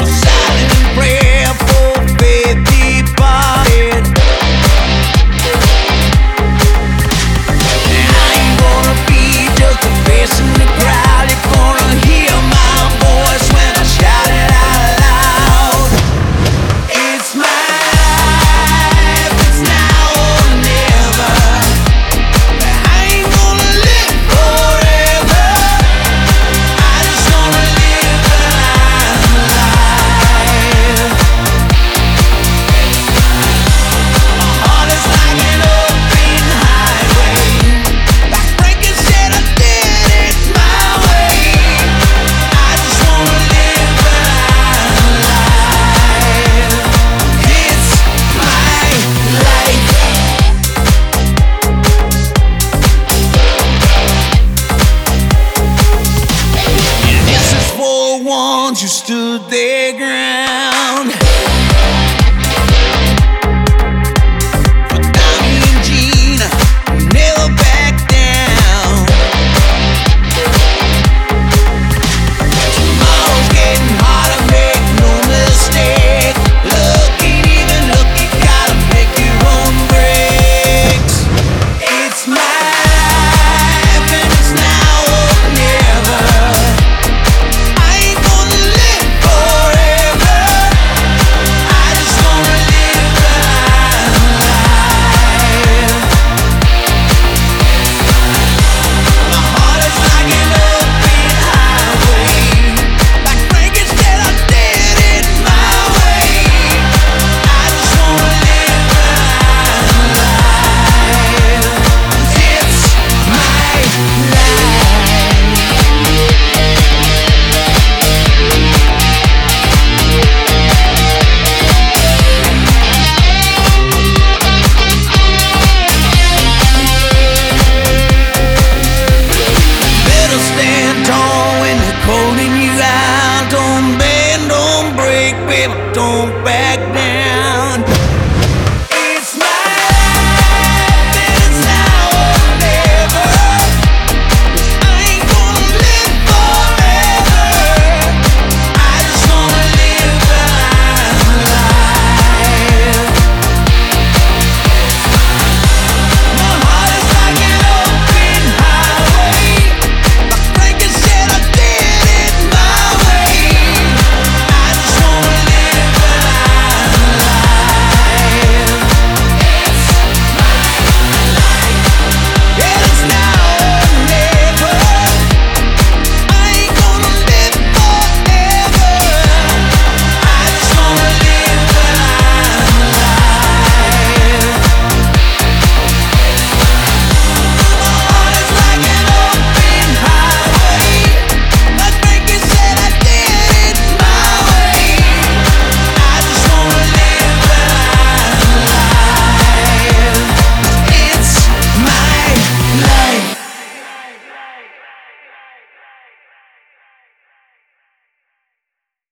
A silent prayer for faith departed. I ain't gonna be just a face in the crowd. You're gonna hear my voice when I shout it out loud. It's my you stood there, girl.